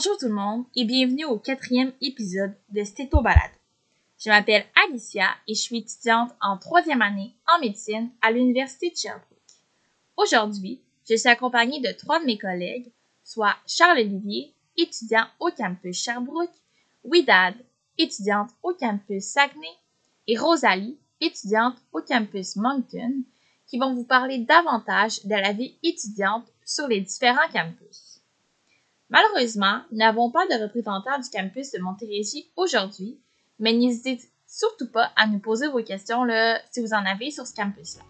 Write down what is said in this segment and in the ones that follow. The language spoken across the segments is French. Bonjour tout le monde et bienvenue au 4e épisode de Stéto Balade. Je m'appelle Alicia et je suis étudiante en 3e année en médecine à l'Université de Sherbrooke. Aujourd'hui, je suis accompagnée de 3 de mes collègues, soit Charles-Olivier, étudiant au campus Sherbrooke, Widad, étudiante au campus Saguenay, et Rosalie, étudiante au campus Moncton, qui vont vous parler davantage de la vie étudiante sur les différents campus. Malheureusement, nous n'avons pas de représentant du campus de Montérégie aujourd'hui, mais n'hésitez surtout pas à nous poser vos questions là, si vous en avez sur ce campus-là.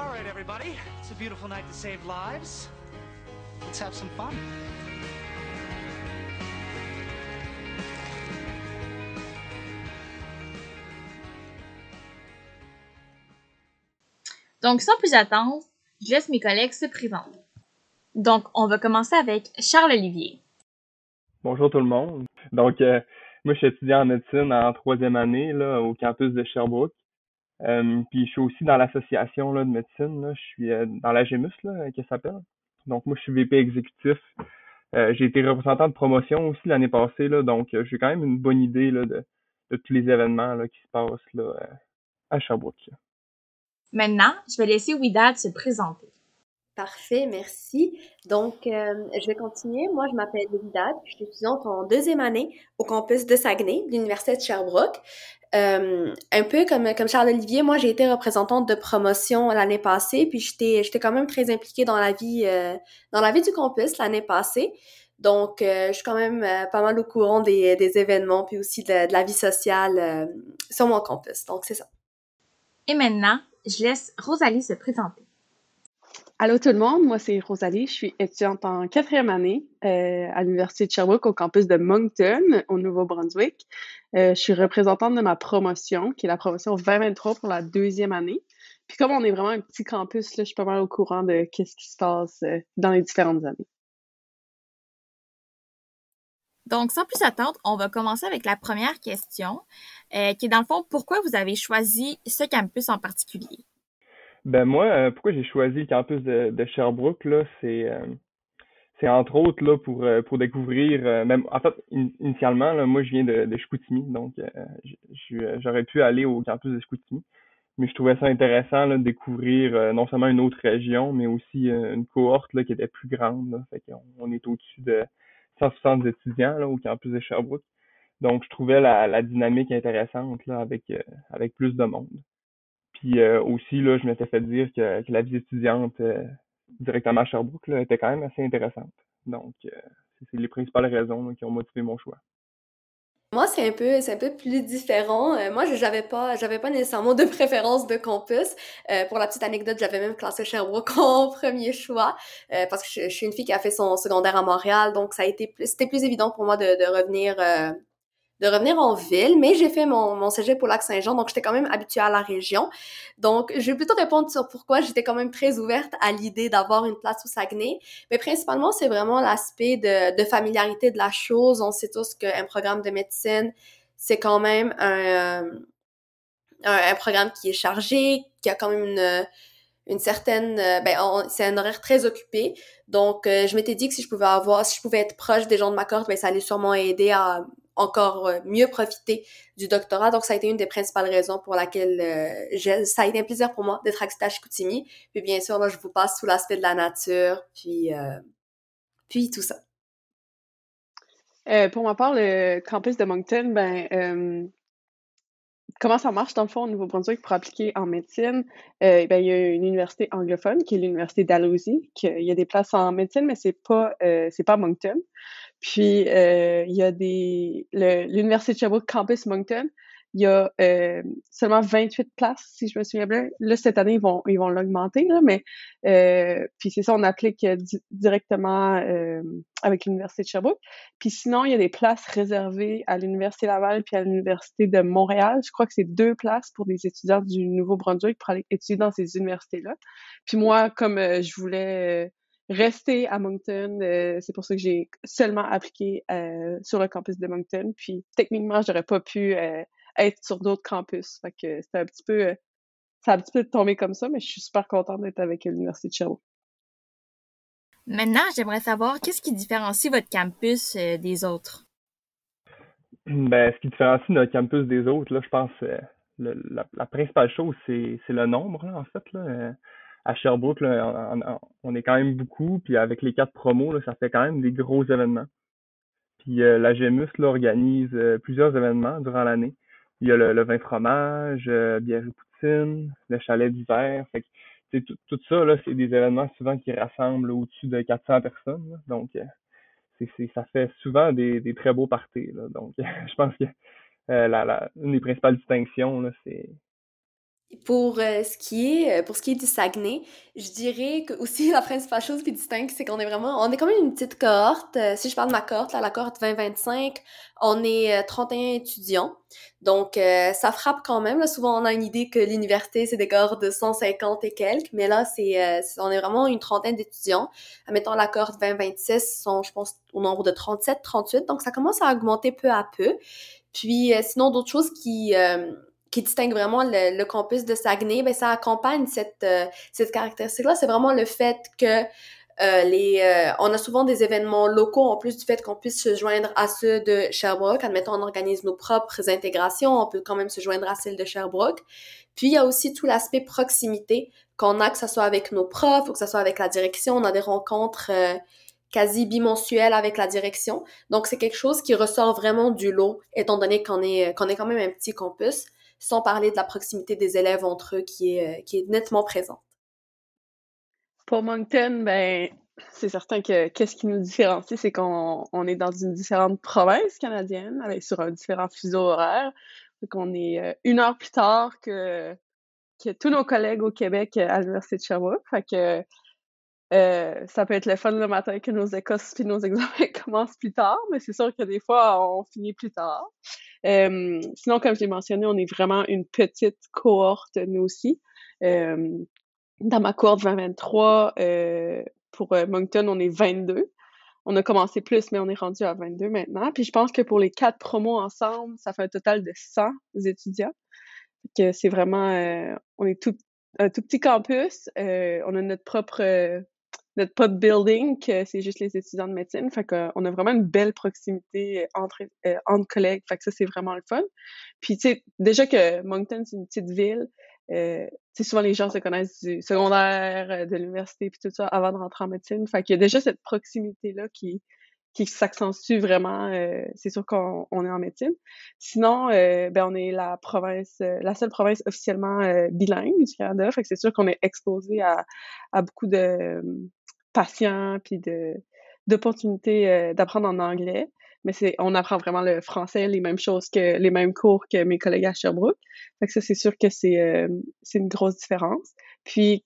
All right, everybody, it's a beautiful night to save lives. Let's have some fun. Donc, sans plus attendre, je laisse mes collègues se présenter. Donc, on va commencer avec Charles-Olivier. Bonjour tout le monde. Donc, moi, je suis étudiant en médecine en 3e année là, au campus de Sherbrooke. Puis, je suis aussi dans l'association là, de médecine. Là. Je suis dans la GEMUS, qu'elle s'appelle. Donc, moi, je suis VP exécutif. J'ai été représentant de promotion aussi l'année passée. Là, donc, j'ai quand même une bonne idée là, de tous les événements là, qui se passent là, à Sherbrooke. Maintenant, je vais laisser Widad se présenter. Parfait, merci. Donc, je vais continuer. Moi, je m'appelle Widad. Je suis étudiante en 2e année au campus de Saguenay, de l'Université de Sherbrooke. Un peu comme Charles-Olivier, moi, j'ai été représentante de promotion l'année passée, puis j'étais quand même très impliquée dans la vie du campus l'année passée. Donc, je suis quand même pas mal au courant des événements, puis aussi de la vie sociale sur mon campus. Donc, c'est ça. Et maintenant, je laisse Rosalie se présenter. Allô tout le monde, moi c'est Rosalie, je suis étudiante en 4e année à l'Université de Sherbrooke au campus de Moncton, au Nouveau-Brunswick. Je suis représentante de ma promotion, qui est la promotion 2023 pour la 2e année. Puis comme on est vraiment un petit campus, là, je suis pas mal au courant de qu'est-ce qui se passe dans les différentes années. Donc, sans plus attendre, on va commencer avec la première question, qui est dans le fond, pourquoi vous avez choisi ce campus en particulier? Ben moi, pourquoi j'ai choisi le campus de Sherbrooke, là, c'est entre autres là, pour découvrir, même en fait, initialement, là, moi je viens de Chicoutimi, donc j'aurais pu aller au campus de Chicoutimi, mais je trouvais ça intéressant là, de découvrir non seulement une autre région, mais aussi une cohorte là, qui était plus grande, là, fait qu'on est au-dessus de 160 étudiants là, au campus de Sherbrooke. Donc, je trouvais la dynamique intéressante là, avec plus de monde. Puis aussi, là, je m'étais fait dire que la vie étudiante directement à Sherbrooke là, était quand même assez intéressante. Donc, c'est les principales raisons là, qui ont motivé mon choix. Moi, c'est un peu plus différent. Moi, j'avais pas nécessairement de préférence de campus. Pour la petite anecdote, j'avais même classé Sherbrooke en premier choix parce que je suis une fille qui a fait son secondaire à Montréal, donc c'était plus évident pour moi de revenir en ville. Mais j'ai fait mon cégep au Lac-Saint-Jean, donc j'étais quand même habituée à la région. Donc, je vais plutôt répondre sur pourquoi j'étais quand même très ouverte à l'idée d'avoir une place au Saguenay. Mais principalement, c'est vraiment l'aspect de familiarité de la chose. On sait tous qu'un programme de médecine, c'est quand même un programme qui est chargé, qui a quand même une certaine... c'est un horaire très occupé. Donc, je m'étais dit que si je pouvais être proche des gens de ma cohorte, ben, ça allait sûrement aider à encore mieux profiter du doctorat. Donc, ça a été une des principales raisons pour laquelle ça a été un plaisir pour moi d'être à Chicoutimi. Puis bien sûr, là, je vous passe sous l'aspect de la nature, puis tout ça. Pour ma part, le campus de Moncton, comment ça marche dans le fond au Nouveau-Brunswick pour appliquer en médecine? Il y a une université anglophone qui est l'université d'Dalhousie. Il y a des places en médecine, mais c'est pas Moncton. Puis il y a l'université de Sherbrooke campus Moncton, il y a seulement 28 places si je me souviens bien. Là cette année ils vont l'augmenter là, mais puis c'est ça, on applique directement avec l'université de Sherbrooke. Puis sinon il y a des places réservées à l'université Laval puis à l'université de Montréal. Je crois que c'est 2 places pour des étudiants du Nouveau-Brunswick pour aller étudier dans ces universités là. Puis moi comme je voulais rester à Moncton, c'est pour ça que j'ai seulement appliqué sur le campus de Moncton. Puis techniquement, j'aurais pas pu être sur d'autres campus. Fait que c'était ça a un petit peu tombé comme ça, mais je suis super contente d'être avec l'Université de Sherbrooke. Maintenant, j'aimerais savoir qu'est-ce qui différencie votre campus des autres? Ben, ce qui différencie notre campus des autres, là, je pense, la principale chose, c'est le nombre, là, en fait, là. À Sherbrooke, là, on est quand même beaucoup, puis avec les 4 promos, là, ça fait quand même des gros événements. Puis la GEMUS là, organise plusieurs événements durant l'année. Il y a le vin fromage, bière et poutine, le chalet d'hiver. Fait que, tout ça, là, c'est des événements souvent qui rassemblent au-dessus de 400 personnes. Là. Donc, ça fait souvent des très beaux parties. Là. Donc, je pense que une des principales distinctions, là, c'est... Pour ce qui est du Saguenay, je dirais que aussi la principale chose qui distingue, c'est qu'on est vraiment, on est quand même une petite cohorte. Si je parle de ma cohorte, là, la cohorte 20-25, on est 31 étudiants. Donc, ça frappe quand même. Là, souvent, on a une idée que l'université, c'est des cohortes de 150 et quelques, mais là, on est vraiment une trentaine d'étudiants. Mettons, la cohorte 20-26 sont, je pense, au nombre de 37-38. Donc, ça commence à augmenter peu à peu. Puis, sinon, d'autres choses qui distingue vraiment le campus de Saguenay, ben ça accompagne cette caractéristique-là. C'est vraiment le fait que on a souvent des événements locaux en plus du fait qu'on puisse se joindre à ceux de Sherbrooke. Admettons, on organise nos propres intégrations, on peut quand même se joindre à celles de Sherbrooke. Puis, il y a aussi tout l'aspect proximité qu'on a, que ce soit avec nos profs ou que ce soit avec la direction. On a des rencontres quasi bimensuelles avec la direction. Donc, c'est quelque chose qui ressort vraiment du lot, étant donné qu'on est quand même un petit campus. Sans parler de la proximité des élèves entre eux qui est nettement présente. Pour Moncton, ben, c'est certain que qu'est-ce qui nous différencie, c'est qu'on est dans une différente province canadienne, avec, sur un différent fuseau horaire. Donc, on est une heure plus tard que tous nos collègues au Québec à l'Université de Sherbrooke. Fait que ça peut être le fun le matin que nos écosses et nos examens commencent plus tard, mais c'est sûr que des fois, on finit plus tard. Sinon, comme je l'ai mentionné, on est vraiment une petite cohorte, nous aussi. Dans ma cohorte 2023, pour Moncton, on est 22. On a commencé plus, mais on est rendu à 22 maintenant. Puis je pense que pour les 4 promos ensemble, ça fait un total de 100 étudiants. Donc, c'est vraiment... on est un tout petit campus. On a notre propre building, que c'est juste les étudiants de médecine. Fait qu'on a vraiment une belle proximité entre collègues. Fait que ça, c'est vraiment le fun. Puis, tu sais, déjà que Moncton, c'est une petite ville, tu sais, souvent les gens se connaissent du secondaire, de l'université, puis tout ça, avant de rentrer en médecine. Fait qu'il y a déjà cette proximité-là qui s'accentue vraiment. C'est sûr qu'on est en médecine. Sinon, on est la seule province officiellement bilingue du Canada. Fait que c'est sûr qu'on est exposé à beaucoup de patients puis d'opportunités d'apprendre en anglais. Mais on apprend vraiment le français, les mêmes cours que mes collègues à Sherbrooke. Fait que ça, c'est sûr que c'est une grosse différence. Puis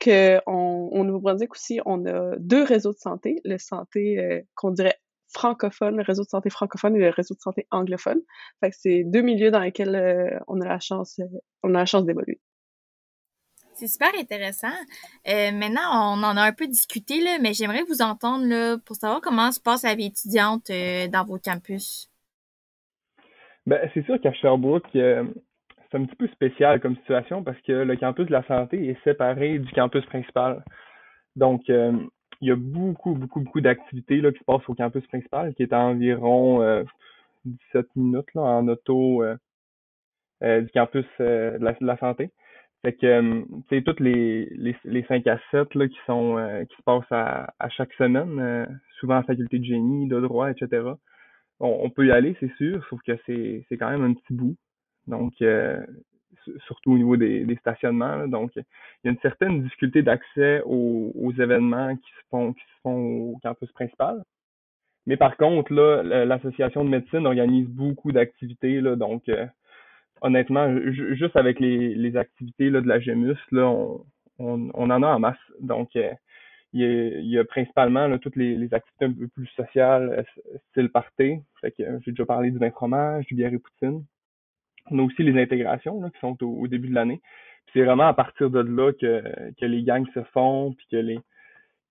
au Nouveau-Brunswick aussi, on a 2 réseaux de santé. Le santé qu'on dirait francophone, le réseau de santé francophone et le réseau de santé anglophone. Fait que c'est 2 milieux dans lesquels on a la chance d'évoluer. C'est super intéressant. Maintenant, on en a un peu discuté, là, mais j'aimerais vous entendre là, pour savoir comment se passe la vie étudiante dans vos campus. Ben, c'est sûr qu'à Sherbrooke, c'est un petit peu spécial comme situation parce que le campus de la santé est séparé du campus principal. Donc, il y a beaucoup, beaucoup, beaucoup d'activités là, qui se passent au campus principal, qui est à environ 17 minutes là, en auto du campus de la santé. Fait que, tu sais, toutes les 5 à 7 là, qui se passent à chaque semaine, souvent en faculté de génie, de droit, etc. On peut y aller, c'est sûr, sauf que c'est quand même un petit bout. Donc, surtout au niveau des stationnements. Là. Donc, il y a une certaine difficulté d'accès aux événements qui se font au campus principal. Mais par contre, là, l'association de médecine organise beaucoup d'activités. Là, donc, honnêtement, juste avec les activités là, de la GEMUS, là, on en a en masse. Donc, il y a principalement là, toutes les activités un peu plus sociales, style party. Fait que, j'ai déjà parlé du vin fromage, du bière et poutine. On a aussi les intégrations là, qui sont au début de l'année. Puis c'est vraiment à partir de là que les gangs se font, puis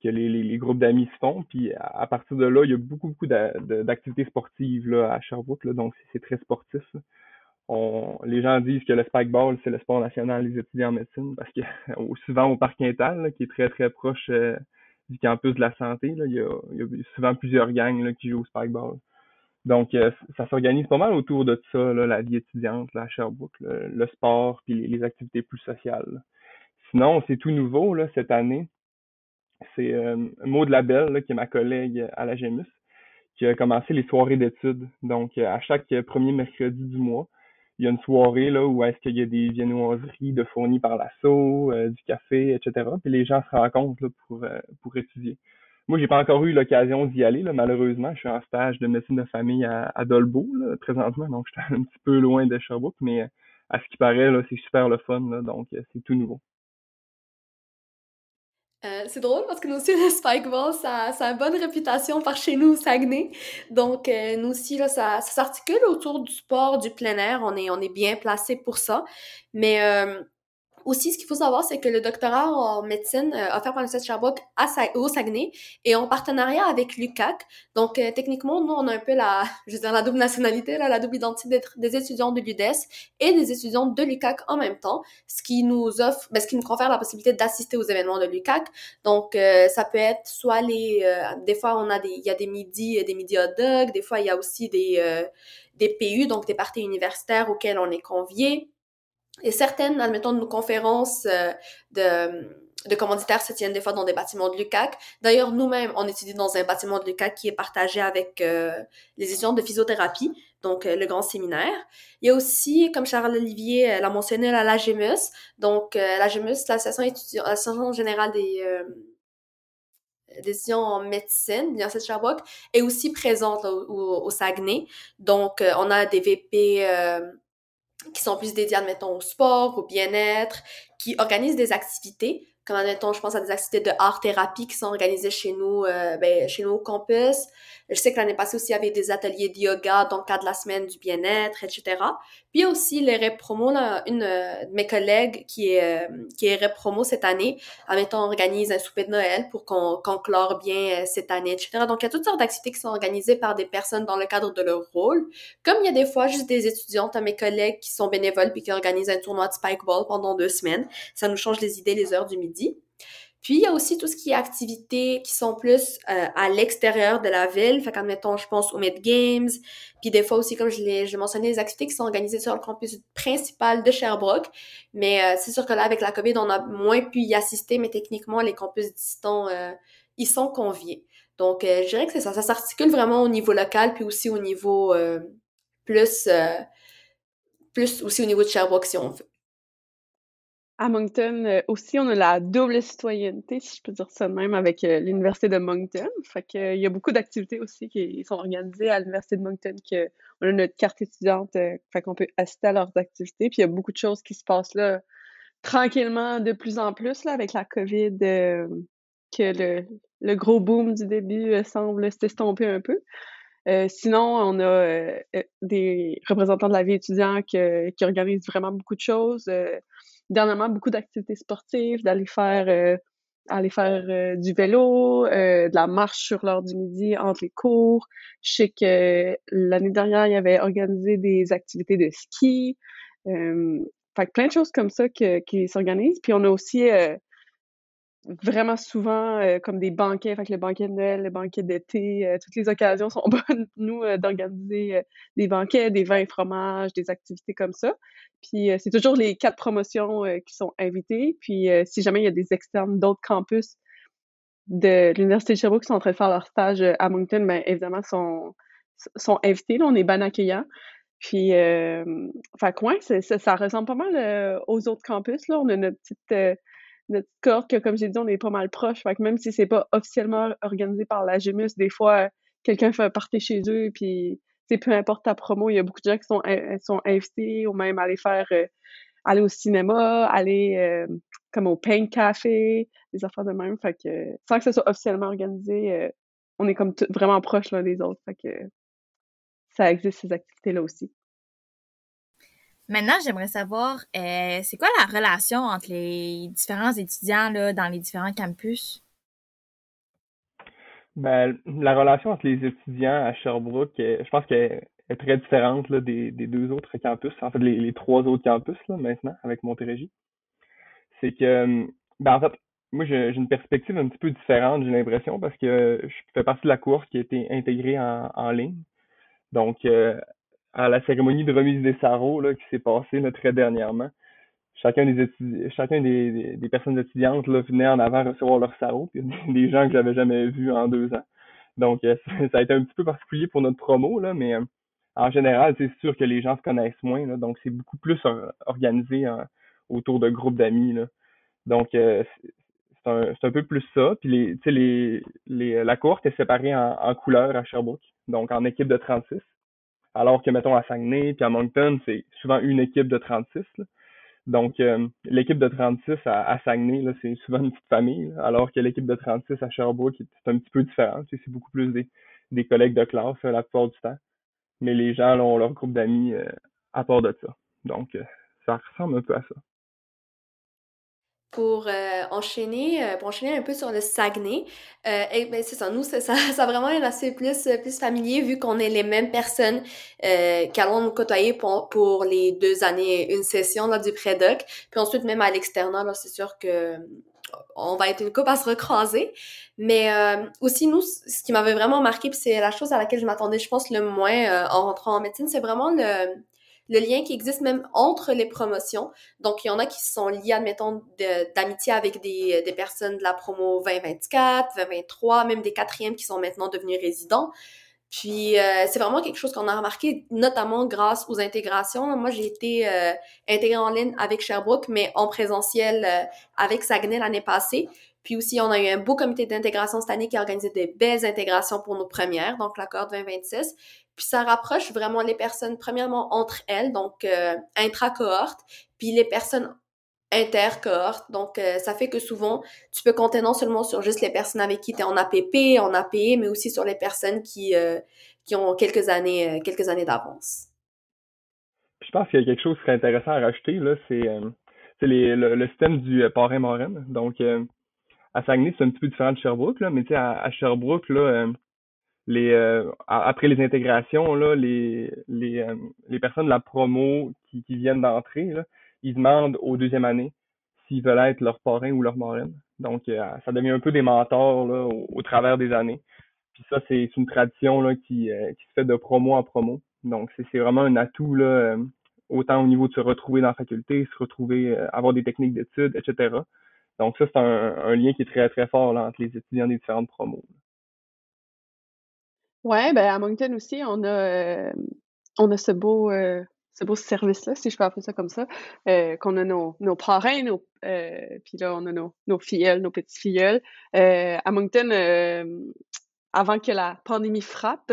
que les groupes d'amis se font. Puis à partir de là, il y a beaucoup, beaucoup d'activités sportives là, à Sherbrooke. Là, donc c'est très sportif. Les gens disent que le Spikeball, c'est le sport national des étudiants en médecine, parce que souvent au Parc Quintal, là, qui est très, très proche du campus de la santé, là, il y a souvent plusieurs gangs là, qui jouent au Spikeball. Donc, ça s'organise pas mal autour de ça, là, la vie étudiante là, à Sherbrooke, le sport puis les activités plus sociales. Là. Sinon, c'est tout nouveau là, cette année. C'est Maud Labelle, là, qui est ma collègue à la GEMUS, qui a commencé les soirées d'études. Donc, à chaque premier mercredi du mois, il y a une soirée là, où est-ce qu'il y a des viennoiseries de fournies par l'assaut, du café, etc. Puis les gens se rencontrent là, pour étudier. Moi, j'ai pas encore eu l'occasion d'y aller, là, malheureusement. Je suis en stage de médecine de famille à Dolbeau, là, présentement, donc je suis un petit peu loin de Sherbrooke, mais à ce qui paraît, là, c'est super le fun, là, donc c'est tout nouveau. C'est drôle parce que nous aussi, le Spikeball, ça a une bonne réputation par chez nous au Saguenay. Donc, nous aussi, là, ça s'articule autour du sport, du plein air. On est bien placés pour ça. Mais aussi, ce qu'il faut savoir, c'est que le doctorat en médecine offert par l'Université de Sherbrooke au Saguenay est en partenariat avec l'UQAC. Donc, techniquement, nous, on a un peu la double nationalité, là, la double identité des étudiants de l'UDES et des étudiants de l'UQAC en même temps, ce qui nous confère la possibilité d'assister aux événements de l'UQAC. Donc, ça peut être soit des fois, il y a des midis hot dog, des fois, il y a aussi des PU, donc des parties universitaires auxquelles on est conviés. Et certaines, admettons, de nos conférences de commanditaires se tiennent des fois dans des bâtiments de l'UQAC. D'ailleurs, nous-mêmes, on étudie dans un bâtiment de l'UQAC qui est partagé avec les étudiants de physiothérapie, donc le grand séminaire. Il y a aussi, comme Charles-Olivier l'a mentionné, la GEMUS. Donc, la GEMUS, l'Association générale des étudiants en médecine, l'Université de Sherbrooke, est aussi présente là, au Saguenay. Donc, on a des VP... qui sont plus dédiés, admettons, au sport, au bien-être, qui organisent des activités, comme, admettons, je pense à des activités de art-thérapie qui sont organisées chez nous au campus. Je sais que l'année passée aussi, il y avait des ateliers de yoga dans le cadre de la semaine du bien-être, etc. Puis aussi, les REP-Promo, là, une de mes collègues qui est REP-Promo cette année, admettons, organise un souper de Noël pour qu'on clore bien cette année, etc. Donc, il y a toutes sortes d'activités qui sont organisées par des personnes dans le cadre de leur rôle. Comme il y a des fois juste des étudiantes à mes collègues qui sont bénévoles puis qui organisent un tournoi de Spikeball pendant 2 semaines. Ça nous change les idées, les heures du midi. Puis, il y a aussi tout ce qui est activités qui sont plus à l'extérieur de la ville. Fait qu'admettons, je pense aux Met Games. Puis des fois aussi, comme je l'ai mentionné, les activités qui sont organisées sur le campus principal de Sherbrooke. Mais c'est sûr que là, avec la COVID, on a moins pu y assister. Mais techniquement, les campus distants, ils sont conviés. Donc, je dirais que c'est ça. Ça s'articule vraiment au niveau local, puis aussi au niveau plus aussi au niveau de Sherbrooke, si on veut. À Moncton aussi, on a la double citoyenneté, si je peux dire ça de même, avec l'Université de Moncton. Fait que, il y a beaucoup d'activités aussi qui sont organisées à l'Université de Moncton, qu'on a notre carte étudiante, fait qu'on peut assister à leurs activités. Puis il y a beaucoup de choses qui se passent là, tranquillement, de plus en plus, là, avec la COVID, que le gros boom du début semble s'estomper un peu. Sinon, on a des représentants de la vie étudiante qui organisent vraiment beaucoup de choses. Dernièrement, beaucoup d'activités sportives, d'aller faire du vélo, de la marche sur l'heure du midi entre les cours. Je sais que l'année dernière, il y avait organisé des activités de ski. Fait que plein de choses comme ça qui s'organisent. Puis on a aussi vraiment souvent comme des banquets, fait que le banquet de Noël, le banquet d'été, toutes les occasions sont bonnes pour nous d'organiser des banquets, des vins et fromages, des activités comme ça. Puis c'est toujours les 4 promotions qui sont invitées. Puis si jamais il y a des externes d'autres campus de l'Université de Sherbrooke qui sont en train de faire leur stage à Moncton, bien évidemment sont invités. Là, on est bien accueillants. Puis fait que ouais, ça ressemble pas mal aux autres campus. Là, on a notre corps que, comme j'ai dit, on est pas mal proche. Fait que même si c'est pas officiellement organisé par la GEMUS, des fois, quelqu'un fait un party chez eux, puis peu importe ta promo, il y a beaucoup de gens qui sont invités, ou même aller au cinéma, aller comme au paint café, des affaires de même. Fait que sans que ce soit officiellement organisé, on est comme vraiment proche l'un des autres. Fait que ça existe, ces activités-là aussi. Maintenant, j'aimerais savoir, c'est quoi la relation entre les différents étudiants là, dans les différents campus? Ben, la relation entre les étudiants à Sherbrooke, je pense qu'elle est très différente là, des 2 autres campus, en fait les 3 autres campus là, maintenant avec Montérégie. C'est que, ben en fait, moi, j'ai une perspective un petit peu différente, j'ai l'impression, parce que je fais partie de la course qui a été intégrée en ligne. Donc, à la cérémonie de remise des sarraux là, qui s'est passée là, très dernièrement, chacun des personnes étudiantes là, venait en avant recevoir leurs sarraux, puis des gens que j'avais jamais vus en 2 ans. Donc, ça a été un petit peu particulier pour notre promo, là, mais en général, c'est sûr que les gens se connaissent moins, là, donc c'est beaucoup plus organisé autour de groupes d'amis, là. Donc, c'est un peu plus ça. Puis, la cohorte est séparée en couleurs à Sherbrooke, donc en équipe de 36. Alors que, mettons, à Saguenay puis à Moncton, c'est souvent une équipe de 36, là. Donc, l'équipe de 36 à Saguenay, là, c'est souvent une petite famille, là, alors que l'équipe de 36 à Sherbrooke, c'est un petit peu différent. Tu sais, c'est beaucoup plus des collègues de classe la plupart du temps. Mais les gens là, ont leur groupe d'amis à part de ça. Donc, ça ressemble un peu à ça. Pour enchaîner un peu sur le Saguenay, c'est ça, nous, ça a vraiment un aspect plus familier vu qu'on est les mêmes personnes qui allons nous côtoyer pour les 2 années, une session là, du pré-doc. Puis ensuite, même à l'externat, là, c'est sûr que on va être une couple à se recroiser. Mais aussi, nous, ce qui m'avait vraiment marqué, puis c'est la chose à laquelle je m'attendais, je pense, le moins en rentrant en médecine, c'est vraiment le lien qui existe même entre les promotions. Donc, il y en a qui sont liés, admettons, d'amitié avec des personnes de la promo 2024, 2023, même des 4e qui sont maintenant devenus résidents. Puis, c'est vraiment quelque chose qu'on a remarqué, notamment grâce aux intégrations. Moi, j'ai été intégrée en ligne avec Sherbrooke, mais en présentiel avec Saguenay l'année passée. Puis aussi, on a eu un beau comité d'intégration cette année qui a organisé des belles intégrations pour nos premières, donc la cohorte 2026. Puis ça rapproche vraiment les personnes, premièrement, entre elles, donc intra-cohorte, puis les personnes inter-cohorte. Donc, ça fait que souvent, tu peux compter non seulement sur juste les personnes avec qui tu es en APP, en APE, mais aussi sur les personnes qui ont quelques années d'avance. Je pense qu'il y a quelque chose qui serait intéressant à rajouter, là, c'est le système du parrain-marraine. Donc, à Saguenay, c'est un petit peu différent de Sherbrooke, là, mais tu sais, à Sherbrooke, là, après les intégrations, là, les personnes de la promo qui viennent d'entrer, là, ils demandent aux 2e année s'ils veulent être leur parrain ou leur marraine. Donc, ça devient un peu des mentors là, au travers des années. Puis ça, c'est une tradition là, qui se fait de promo en promo. Donc, c'est vraiment un atout, là, autant au niveau de se retrouver dans la faculté, avoir des techniques d'études, etc. Donc ça, c'est un lien qui est très, très fort là, entre les étudiants des différentes promos. Oui, ben à Moncton aussi, on a ce beau service-là, si je peux appeler ça comme ça, qu'on a nos parrains, puis là, on a nos filleuls, nos petits filleuls. À Moncton, avant que la pandémie frappe,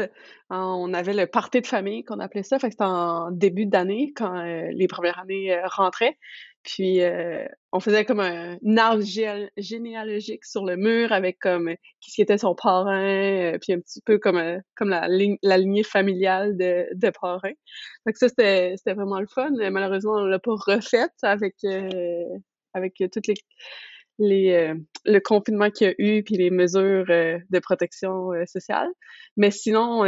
on avait le party de famille, qu'on appelait ça, fait que c'était en début d'année, quand les premières années rentraient. Puis, on faisait comme un arbre généalogique sur le mur avec comme qui était son parrain, puis un petit peu comme la lignée familiale de parrain. Donc ça, c'était vraiment le fun. Malheureusement, on l'a pas refait avec toutes le confinement qu'il y a eu puis les mesures de protection sociale. Mais sinon,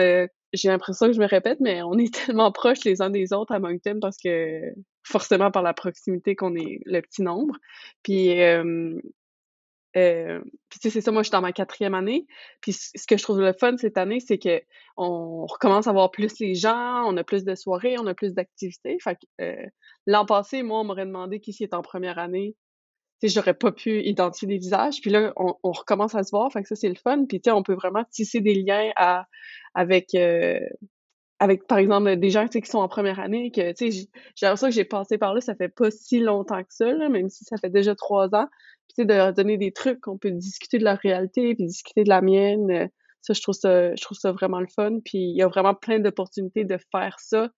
j'ai l'impression que je me répète, mais on est tellement proches les uns des autres à Moncton parce que forcément par la proximité qu'on est le petit nombre. Puis, puis tu sais, c'est ça, moi, je suis dans ma 4e année. Puis ce que je trouve le fun cette année, c'est que on recommence à voir plus les gens, on a plus de soirées, on a plus d'activités. Fait que l'an passé, moi, on m'aurait demandé qui est en première année. Tu sais, j'aurais pas pu identifier des visages. Puis là, on recommence à se voir. Fait que ça, c'est le fun. Puis tu sais, on peut vraiment tisser des liens avec, par exemple, des gens, tu sais, qui sont en première année, que, tu sais, j'ai l'impression que j'ai passé par là, ça fait pas si longtemps que ça, là, même si ça fait déjà 3 ans. Puis, tu sais, de leur donner des trucs, on peut discuter de leur réalité, puis discuter de la mienne. Ça, je trouve ça vraiment le fun. Puis, il y a vraiment plein d'opportunités de faire ça,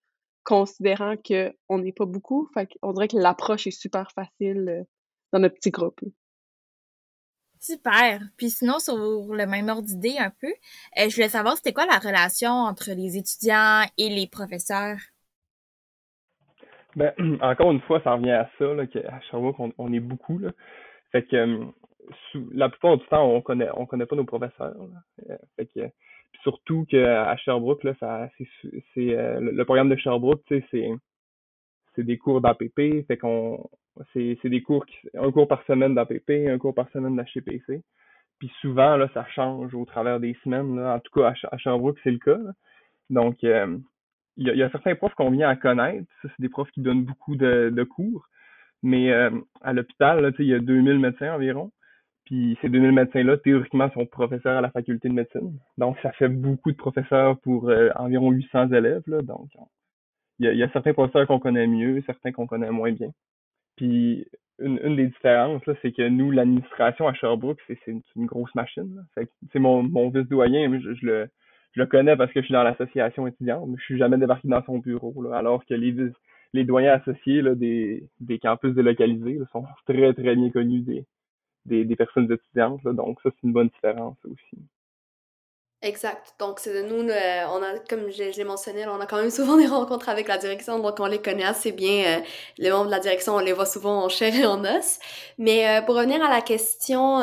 considérant qu'on n'est pas beaucoup. Fait qu'on dirait que l'approche est super facile dans notre petit groupe. Super! Puis sinon, sur le même ordre d'idée un peu, je voulais savoir c'était quoi la relation entre les étudiants et les professeurs? Ben, encore une fois, ça revient à ça, là, qu'à Sherbrooke, on est beaucoup, là. Fait que la plupart du temps, on connaît pas nos professeurs, là. Fait que surtout qu'à Sherbrooke, là, le programme de Sherbrooke, tu sais, c'est des cours d'APP, fait qu'on C'est des cours, un cours par semaine d'APP, un cours par semaine d'HCPC. Puis souvent, là, ça change au travers des semaines. Là. En tout cas, à Sherbrooke, c'est le cas. Là. Donc, il y a certains profs qu'on vient à connaître. Ça, c'est des profs qui donnent beaucoup de cours. Mais à l'hôpital, il y a 2000 médecins environ. Puis ces 2000 médecins-là, théoriquement, sont professeurs à la faculté de médecine. Donc, ça fait beaucoup de professeurs pour environ 800 élèves. Là. Donc, il y a certains professeurs qu'on connaît mieux, certains qu'on connaît moins bien. Puis une des différences, là, c'est que nous, l'administration à Sherbrooke, c'est une grosse machine. C'est mon vice-doyen, je le connais parce que je suis dans l'association étudiante, mais je suis jamais débarqué dans son bureau, là, alors que les doyens associés là, des campus délocalisés là, sont très, très bien connus des personnes étudiantes. Là, donc ça, c'est une bonne différence aussi. Exact. Donc, c'est de nous, on a, comme je l'ai mentionné, on a quand même souvent des rencontres avec la direction, donc on les connaît assez bien. Les membres de la direction, on les voit souvent en chair et en os. Mais pour revenir à la question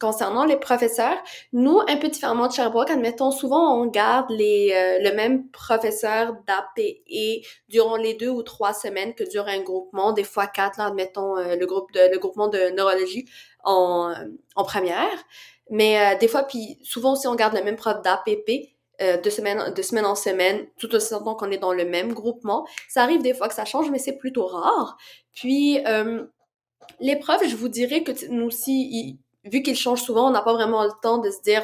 concernant les professeurs, nous, un peu différemment de Sherbrooke, admettons, souvent on garde le même professeur d'APE durant les 2 ou 3 semaines que dure un groupement, des fois 4, là, admettons, le groupement de neurologie en première. Mais des fois, puis souvent aussi, on garde le même prof d'APP de semaine en semaine, tout aussi longtemps qu'on est dans le même groupement. Ça arrive des fois que ça change, mais c'est plutôt rare. Puis, les profs, je vous dirais que nous aussi, vu qu'ils changent souvent, on n'a pas vraiment le temps de se dire,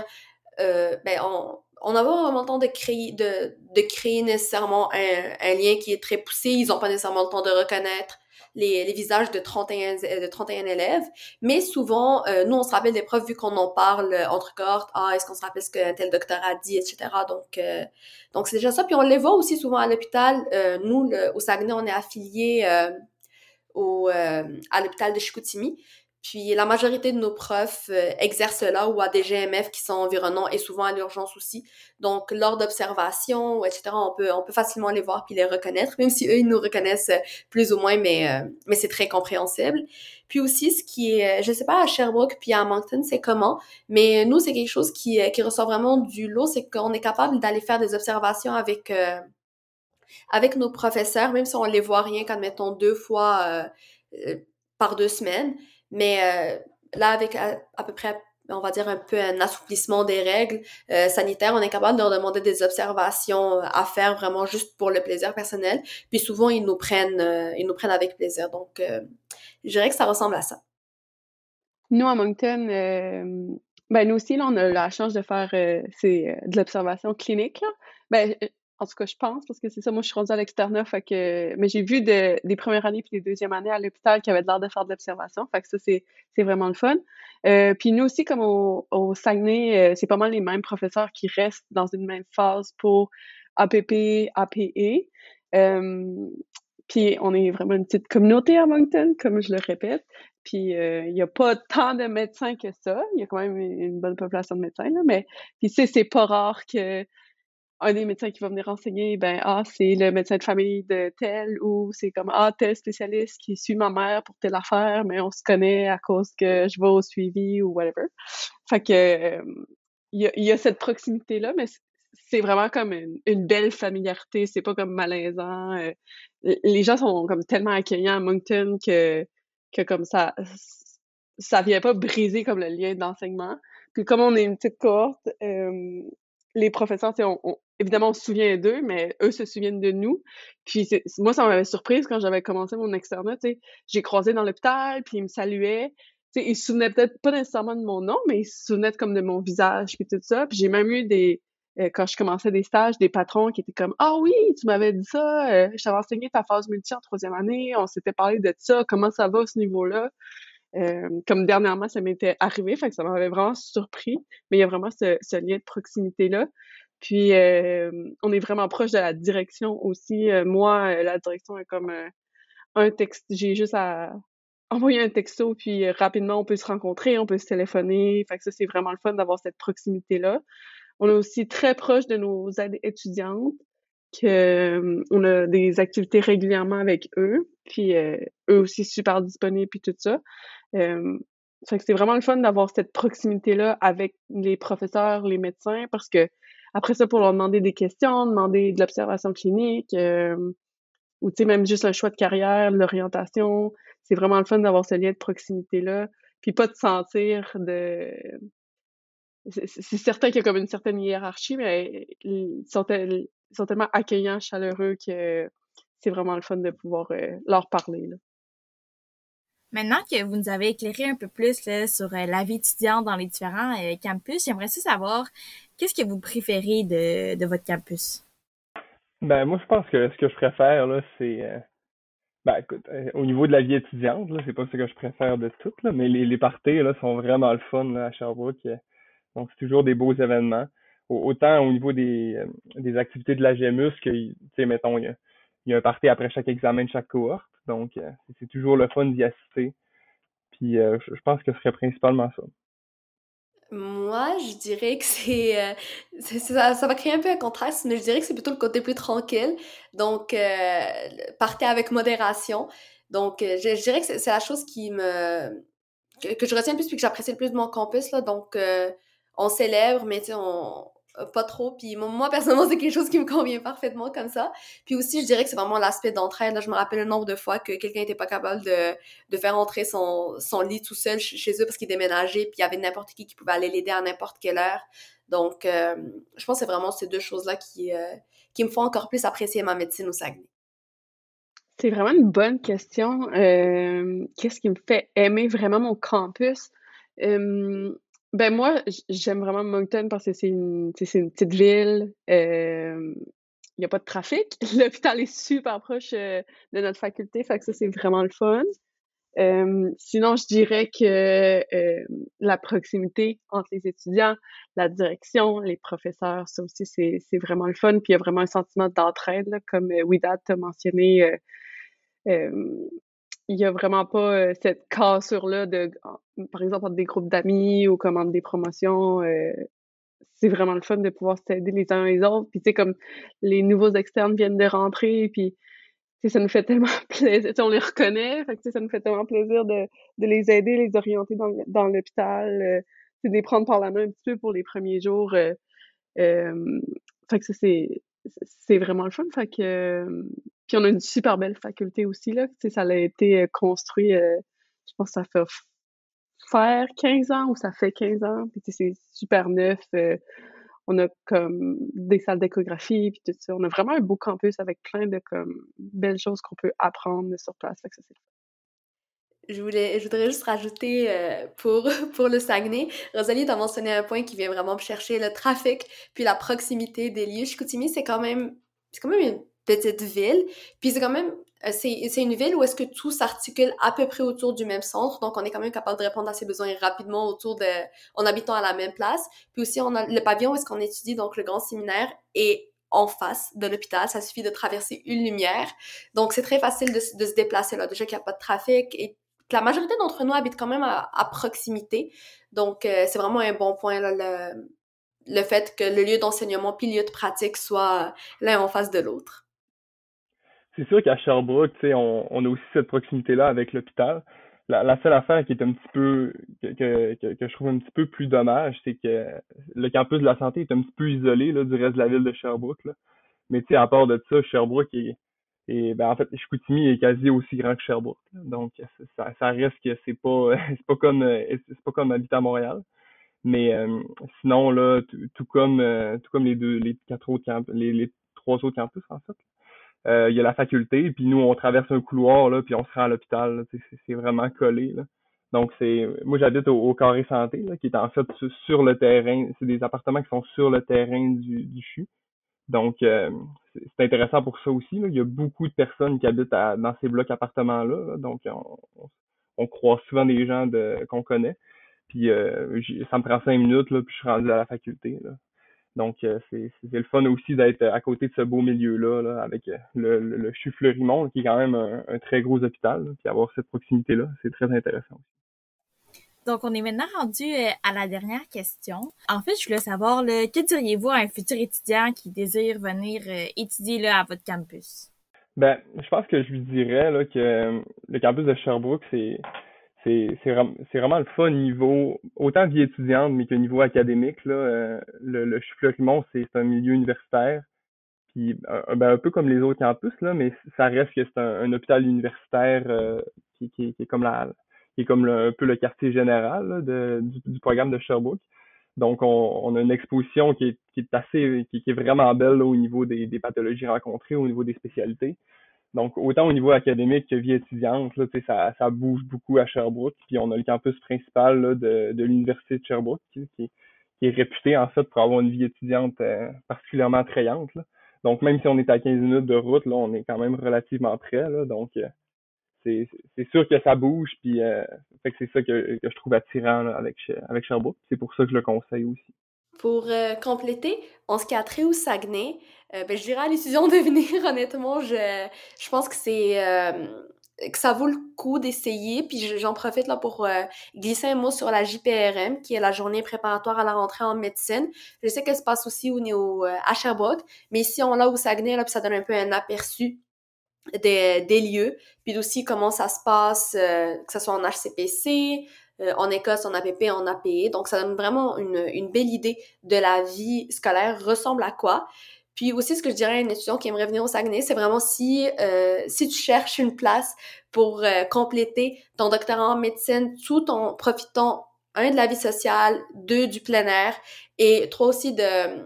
on n'a pas vraiment le temps de créer, créer nécessairement un lien qui est très poussé. Ils n'ont pas nécessairement le temps de reconnaître les visages de 31 élèves, mais souvent, nous, on se rappelle des profs vu qu'on en parle entre cohortes. Ah, est-ce qu'on se rappelle ce qu'un tel docteur a dit, etc. Donc c'est déjà ça. Puis on les voit aussi souvent à l'hôpital. Nous, au Saguenay, on est affiliés à l'hôpital de Chicoutimi. Puis la majorité de nos profs exercent là ou à des GMF qui sont environnants et souvent à l'urgence aussi. Donc, lors d'observation, etc., on peut facilement les voir puis les reconnaître, même si eux, ils nous reconnaissent plus ou moins, mais c'est très compréhensible. Puis aussi, ce qui est, je sais pas, à Sherbrooke puis à Moncton, c'est comment, mais nous, c'est quelque chose qui ressort vraiment du lot, c'est qu'on est capable d'aller faire des observations avec nos professeurs, même si on les voit rien qu'admettons 2 fois par 2 semaines. Mais là, avec à peu près, on va dire, un peu un assouplissement des règles sanitaires, on est capable de leur demander des observations à faire vraiment juste pour le plaisir personnel. Puis souvent, ils nous prennent avec plaisir. Donc, je dirais que ça ressemble à ça. Nous, à Moncton, nous aussi, là, on a la chance de faire de l'observation clinique. Là. En tout cas, je pense, parce que c'est ça, moi, je suis rendue à l'externat, mais j'ai vu des premières années puis des deuxièmes années à l'hôpital qui avaient l'air de faire de l'observation, fait que ça, c'est vraiment le fun. Puis nous aussi, comme au Saguenay, c'est pas mal les mêmes professeurs qui restent dans une même phase pour APP, APE. Puis on est vraiment une petite communauté à Moncton, comme je le répète. Puis il n'y a pas tant de médecins que ça. Il y a quand même une bonne population de médecins, là, mais puis c'est pas rare que un des médecins qui va venir enseigner, c'est le médecin de famille de tel, ou c'est comme, tel spécialiste qui suit ma mère pour telle affaire, mais on se connaît à cause que je vais au suivi ou whatever. Fait que, il y a cette proximité-là, mais c'est vraiment comme une belle familiarité, c'est pas comme malaisant. Les gens sont comme tellement accueillants à Moncton que comme ça vient pas briser comme le lien d'enseignement. Puis comme on est une petite cohorte, les professeurs, évidemment, on se souvient d'eux, mais eux se souviennent de nous. Puis moi, ça m'avait surprise quand j'avais commencé mon externat. J'ai croisé dans l'hôpital, puis ils me saluaient. Ils se souvenaient peut-être pas nécessairement de mon nom, mais ils se souvenaient comme de mon visage, puis tout ça. Puis j'ai même eu quand je commençais des stages, des patrons qui étaient comme « Ah oui, tu m'avais dit ça, je t'avais enseigné ta phase multi en 3e année, on s'était parlé de ça, comment ça va à ce niveau-là? » Comme dernièrement, ça m'était arrivé, fait que ça m'avait vraiment surpris, mais il y a vraiment ce lien de proximité-là. Puis, on est vraiment proche de la direction aussi. Moi, la direction est comme un texte. J'ai juste à envoyer un texto, puis rapidement, on peut se rencontrer, on peut se téléphoner. Fait que ça, c'est vraiment le fun d'avoir cette proximité-là. On est aussi très proche de nos aides étudiantes, on a des activités régulièrement avec eux, puis eux aussi super disponibles, puis tout ça. Ça fait que c'est vraiment le fun d'avoir cette proximité-là avec les professeurs, les médecins, parce que après ça, pour leur demander des questions, demander de l'observation clinique, ou même juste un choix de carrière, de l'orientation, c'est vraiment le fun d'avoir ce lien de proximité-là, puis pas de sentir de... C'est certain qu'il y a comme une certaine hiérarchie, mais ils sont tellement accueillants, chaleureux, que c'est vraiment le fun de pouvoir leur parler, là. Maintenant que vous nous avez éclairé un peu plus là, sur la vie étudiante dans les différents campus, j'aimerais aussi savoir qu'est-ce que vous préférez de votre campus? Ben moi, je pense que ce que je préfère, là, c'est... au niveau de la vie étudiante, là, c'est pas ce que je préfère de tout, là, mais les parties là, sont vraiment le fun là, à Sherbrooke. Donc, c'est toujours des beaux événements. Autant au niveau des activités de la GMUS que, tu sais, mettons, il y a un party après chaque examen de chaque cohorte. Donc, c'est toujours le fun d'y assister. Puis, je pense que ce serait principalement ça. Moi, je dirais que ça va créer un peu un contraste, mais je dirais que c'est plutôt le côté plus tranquille. Donc, partez avec modération. Donc, je dirais que c'est la chose que je retiens le plus puis que j'apprécie le plus de mon campus, là. Donc, on célèbre, mais tu sais, pas trop. Puis moi, personnellement, c'est quelque chose qui me convient parfaitement comme ça. Puis aussi, je dirais que c'est vraiment l'aspect d'entraide. Là, je me rappelle le nombre de fois que quelqu'un n'était pas capable de faire entrer son lit tout seul chez eux parce qu'il déménageait. Puis il y avait n'importe qui pouvait aller l'aider à n'importe quelle heure. Donc, je pense que c'est vraiment ces deux choses-là qui me font encore plus apprécier ma médecine au Saguenay. C'est vraiment une bonne question. Qu'est-ce qui me fait aimer vraiment mon campus? Ben moi, j'aime vraiment Moncton parce que c'est une petite ville. Il n'y a pas de trafic. L'hôpital est super proche de notre faculté, fait que ça, c'est vraiment le fun. Sinon, je dirais que la proximité entre les étudiants, la direction, les professeurs, ça aussi, c'est vraiment le fun. Puis il y a vraiment un sentiment d'entraide, là, comme Widad t'a mentionné. Il y a vraiment pas cette cassure-là de, par exemple, entre des groupes d'amis ou comme entre des promotions. C'est vraiment le fun de pouvoir s'aider les uns les autres. Puis, tu sais, comme les nouveaux externes viennent de rentrer, puis, tu sais, ça nous fait tellement plaisir. T'sais, on les reconnaît, fait que, tu sais, ça nous fait tellement plaisir de les aider, les orienter dans l'hôpital, de les prendre par la main un petit peu pour les premiers jours. Fait que ça, c'est vraiment le fun. Fait que... Puis on a une super belle faculté aussi, là. Tu sais, ça a été construit, je pense que ça fait faire 15 ans ou ça fait 15 ans. Puis tu sais, c'est super neuf. On a comme des salles d'échographie, puis tout ça. On a vraiment un beau campus avec plein de comme belles choses qu'on peut apprendre sur place. Fait que ça, c'est... Je voudrais juste rajouter pour le Saguenay. Rosalie, t'as mentionné un point qui vient vraiment me chercher, le trafic, puis la proximité des lieux. Chicoutimi, c'est quand même une petite ville, puis c'est quand même, c'est une ville où est-ce que tout s'articule à peu près autour du même centre, donc on est quand même capable de répondre à ses besoins rapidement en habitant à la même place, puis aussi on a le pavillon où est-ce qu'on étudie, donc le grand séminaire est en face de l'hôpital, ça suffit de traverser une lumière, donc c'est très facile de se déplacer là, déjà qu'il n'y a pas de trafic, et la majorité d'entre nous habitent quand même à proximité, donc c'est vraiment un bon point là, le fait que le lieu d'enseignement puis le lieu de pratique soient l'un en face de l'autre. C'est sûr qu'à Sherbrooke, tu sais, on a aussi cette proximité-là avec l'hôpital. La seule affaire qui est un petit peu que je trouve un petit peu plus dommage, c'est que le campus de la santé est un petit peu isolé là, du reste de la ville de Sherbrooke, là. Mais tu sais, à part de ça, Sherbrooke en fait, Chicoutimi est quasi aussi grand que Sherbrooke. Donc ça reste que c'est pas comme habiter à Montréal. Mais sinon là, tout comme les trois autres campus en fait. Il y a la faculté, puis nous, on traverse un couloir, là, puis on se rend à l'hôpital. Là, c'est vraiment collé, là. Donc, moi, j'habite au Carré Santé, là, qui est en fait sur le terrain. C'est des appartements qui sont sur le terrain du CHU. Donc, c'est intéressant pour ça aussi, là. Il y a beaucoup de personnes qui habitent dans ces blocs appartements-là. Là, donc, on croise souvent des gens qu'on connaît. Puis, ça me prend 5 minutes, là, puis je suis rendu à la faculté, là. Donc, c'est le fun aussi d'être à côté de ce beau milieu-là, là, avec le CHUS Fleurimont, qui est quand même un très gros hôpital, là, puis avoir cette proximité-là, c'est très intéressant. Donc, on est maintenant rendu à la dernière question. En fait, je voulais savoir, là, que diriez-vous à un futur étudiant qui désire venir étudier là, à votre campus? Ben, je pense que je lui dirais là, que le campus de Sherbrooke, c'est vraiment le fun niveau, autant vie étudiante, mais que niveau académique, là, le CHU Fleurimont, c'est un milieu universitaire, puis ben, un peu comme les autres campus, là, mais ça reste que c'est un hôpital universitaire qui est comme un peu le quartier général là, du programme de Sherbrooke. Donc, on a une exposition qui est vraiment belle là, au niveau des pathologies rencontrées, au niveau des spécialités. Donc, autant au niveau académique que vie étudiante, là, ça bouge beaucoup à Sherbrooke. Puis, on a le campus principal là, de l'Université de Sherbrooke qui est réputé, en fait, pour avoir une vie étudiante particulièrement attrayante. Là. Donc, même si on est à 15 minutes de route, là, on est quand même relativement près. Là, donc, c'est sûr que ça bouge. Puis, fait que c'est ça que je trouve attirant là, avec Sherbrooke. C'est pour ça que je le conseille aussi. Pour compléter, en ce qui a trait au Saguenay, je dirais à l'étudiant de venir, honnêtement, je pense que que ça vaut le coup d'essayer. Puis j'en profite là pour glisser un mot sur la JPRM, qui est la journée préparatoire à la rentrée en médecine. Je sais qu'elle se passe aussi à Sherbrooke, mais ici, on l'a au Saguenay, là, puis ça donne un peu un aperçu des lieux, puis aussi comment ça se passe, que ce soit en HCPC, en Écosse, en APP, en APE. Donc, ça donne vraiment une belle idée de la vie scolaire, ressemble à quoi. Puis aussi, ce que je dirais à un étudiant qui aimerait venir au Saguenay, c'est vraiment si tu cherches une place pour compléter ton doctorat en médecine tout en profitant, de la vie sociale, du plein air et trois aussi de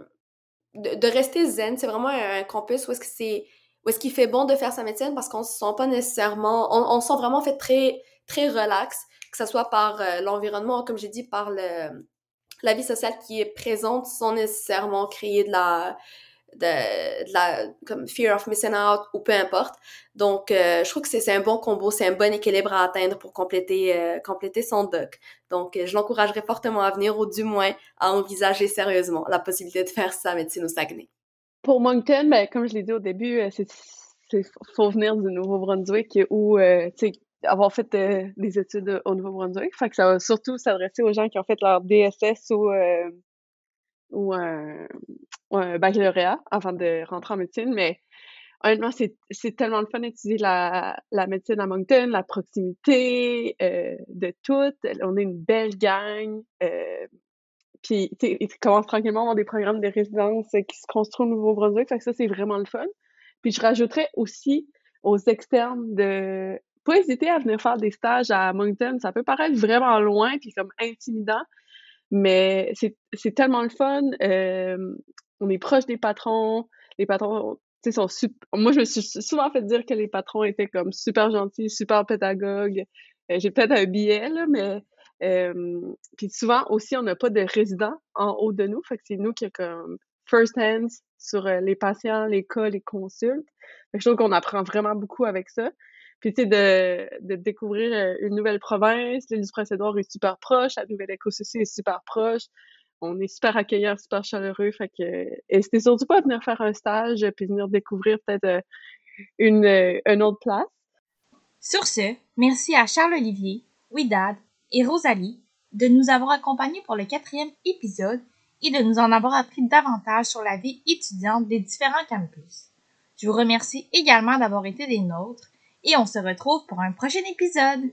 rester zen. C'est vraiment un campus où est-ce qu'il fait bon de faire sa médecine parce qu'on se sent pas nécessairement... On se sent vraiment en fait très, très relax, que ce soit par l'environnement, comme j'ai dit, par la vie sociale qui est présente sans nécessairement créer comme fear of missing out ou peu importe. Donc, je trouve que c'est un bon combo, c'est un bon équilibre à atteindre pour compléter son doc. Donc, je l'encouragerais fortement à venir ou du moins à envisager sérieusement la possibilité de faire sa médecine au Saguenay. Pour Moncton, comme je l'ai dit au début, faut venir du Nouveau-Brunswick où, avoir fait des études au Nouveau-Brunswick. Fait que ça va surtout s'adresser aux gens qui ont fait leur DSS ou un baccalauréat avant de rentrer en médecine. Mais honnêtement, c'est tellement le fun d'étudier la médecine à Moncton, la proximité de tout. On est une belle gang. Puis tu commences tranquillement à avoir des programmes de résidence qui se construisent au Nouveau-Brunswick. Fait que ça, c'est vraiment le fun. Puis je rajouterais aussi aux externes de... Pas hésiter à venir faire des stages à Moncton. Ça peut paraître vraiment loin puis comme intimidant, mais c'est tellement le fun. On est proche des patrons. Les patrons, tu sais, moi, je me suis souvent fait dire que les patrons étaient comme super gentils, super pédagogues. J'ai peut-être un biais, là, mais... puis souvent, aussi, on n'a pas de résidents en haut de nous. Fait que c'est nous qui comme first hands sur les patients, les cas, les consultes. Fait que je trouve qu'on apprend vraiment beaucoup avec ça. Puis, tu sais, de découvrir une nouvelle province, l'île du Prince-Édouard est super proche, la Nouvelle-Écosse aussi est super proche, on est super accueillants, super chaleureux, fait que... Et c'était surtout pas venir faire un stage, puis venir découvrir peut-être une autre place. Sur ce, merci à Charles-Olivier, Widad et Rosalie de nous avoir accompagnés pour le 4e épisode et de nous en avoir appris davantage sur la vie étudiante des différents campus. Je vous remercie également d'avoir été des nôtres. Et on se retrouve pour un prochain épisode!